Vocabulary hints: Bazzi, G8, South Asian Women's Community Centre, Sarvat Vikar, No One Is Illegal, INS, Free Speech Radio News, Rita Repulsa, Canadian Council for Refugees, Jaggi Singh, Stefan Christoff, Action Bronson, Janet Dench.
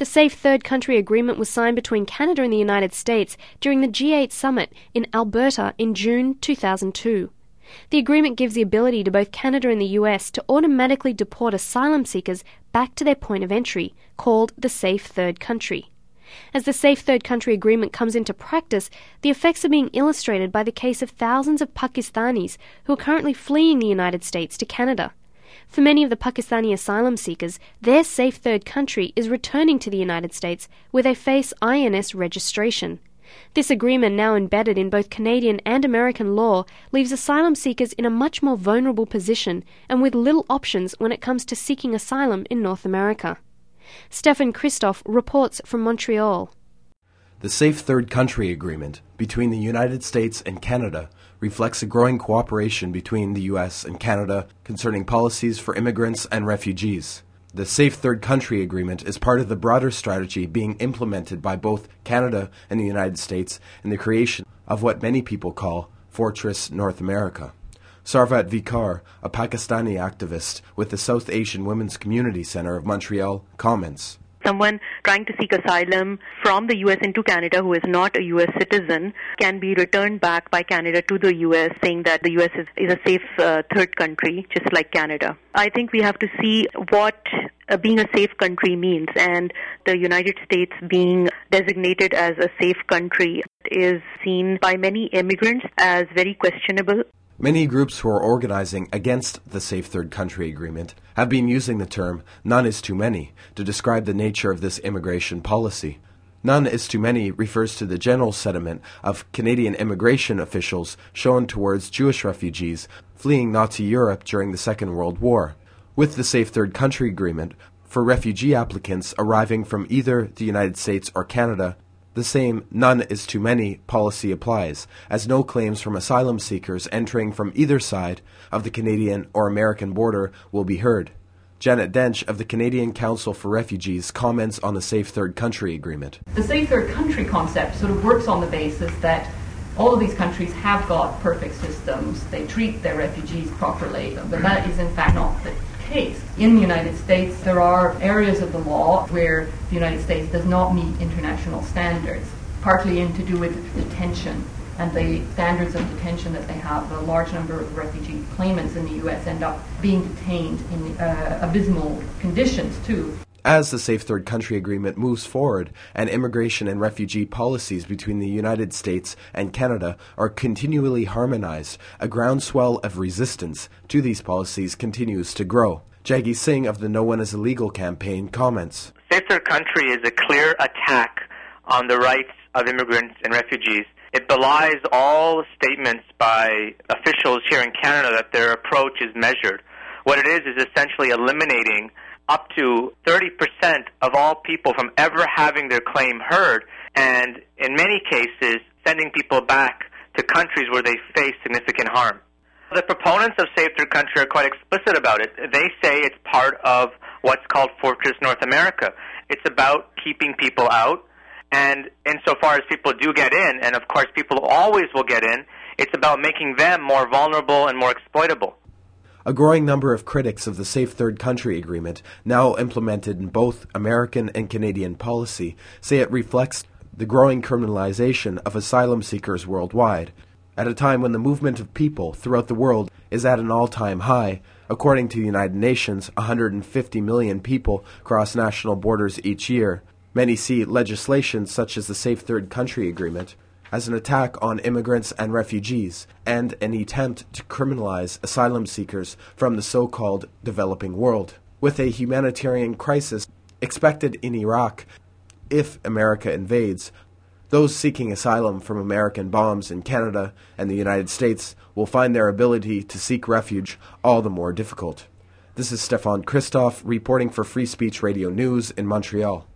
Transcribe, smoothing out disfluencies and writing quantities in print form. The Safe Third Country Agreement was signed between Canada and the United States during the G8 summit in Alberta in June 2002. The agreement gives the ability to both Canada and the US to automatically deport asylum seekers back to their point of entry, called the Safe Third Country. As the Safe Third Country Agreement comes into practice, the effects are being illustrated by the case of thousands of Pakistanis who are currently fleeing the United States to Canada. For many of the Pakistani asylum seekers, their Safe Third Country is returning to the United States, where they face INS registration. This agreement, now embedded in both Canadian and American law, leaves asylum seekers in a much more vulnerable position and with little options when it comes to seeking asylum in North America. Stefan Christoff reports from Montreal. The Safe Third Country Agreement between the United States and Canada reflects a growing cooperation between the U.S. and Canada concerning policies for immigrants and refugees. The Safe Third Country Agreement is part of the broader strategy being implemented by both Canada and the United States in the creation of what many people call Fortress North America. Sarvat Vikar, a Pakistani activist with the South Asian Women's Community Centre of Montreal, comments. Someone trying to seek asylum from the U.S. into Canada who is not a U.S. citizen can be returned back by Canada to the U.S., saying that the U.S. is a safe third country, just like Canada. I think we have to see what being a safe country means, and the United States being designated as a safe country is seen by many immigrants as very questionable. Many groups who are organizing against the Safe Third Country Agreement have been using the term "none is too many" to describe the nature of this immigration policy. "None is too many" refers to the general sentiment of Canadian immigration officials shown towards Jewish refugees fleeing Nazi Europe during the Second World War. With the Safe Third Country Agreement, for refugee applicants arriving from either the United States or Canada, the same "none is too many" policy applies, as no claims from asylum seekers entering from either side of the Canadian or American border will be heard. Janet Dench of the Canadian Council for Refugees comments on the Safe Third Country Agreement. The Safe Third Country concept sort of works on the basis that all of these countries have got perfect systems, they treat their refugees properly, but that is in fact not the case. In the United States, there are areas of the law where the United States does not meet international standards, partly to do with detention and the standards of detention that they have. A large number of refugee claimants in the U.S. end up being detained in abysmal conditions too. As the Safe Third Country Agreement moves forward and immigration and refugee policies between the United States and Canada are continually harmonized, a groundswell of resistance to these policies continues to grow. Jaggi Singh of the No One Is Illegal campaign comments. Safe Third Country is a clear attack on the rights of immigrants and refugees. It belies all statements by officials here in Canada that their approach is measured. What it is essentially eliminating up to 30% of all people from ever having their claim heard, and in many cases, sending people back to countries where they face significant harm. The proponents of Safe Third Country are quite explicit about it. They say it's part of what's called Fortress North America. It's about keeping people out, and insofar as people do get in, and of course people always will get in, it's about making them more vulnerable and more exploitable. A growing number of critics of the Safe Third Country Agreement, now implemented in both American and Canadian policy, say it reflects the growing criminalization of asylum seekers worldwide, at a time when the movement of people throughout the world is at an all-time high. According to the United Nations, 150 million people cross national borders each year. Many see legislation such as the Safe Third Country Agreement as an attack on immigrants and refugees, and an attempt to criminalize asylum seekers from the so-called developing world. With a humanitarian crisis expected in Iraq if America invades, those seeking asylum from American bombs in Canada and the United States will find their ability to seek refuge all the more difficult. This is Stefan Christoff reporting for Free Speech Radio News in Montreal.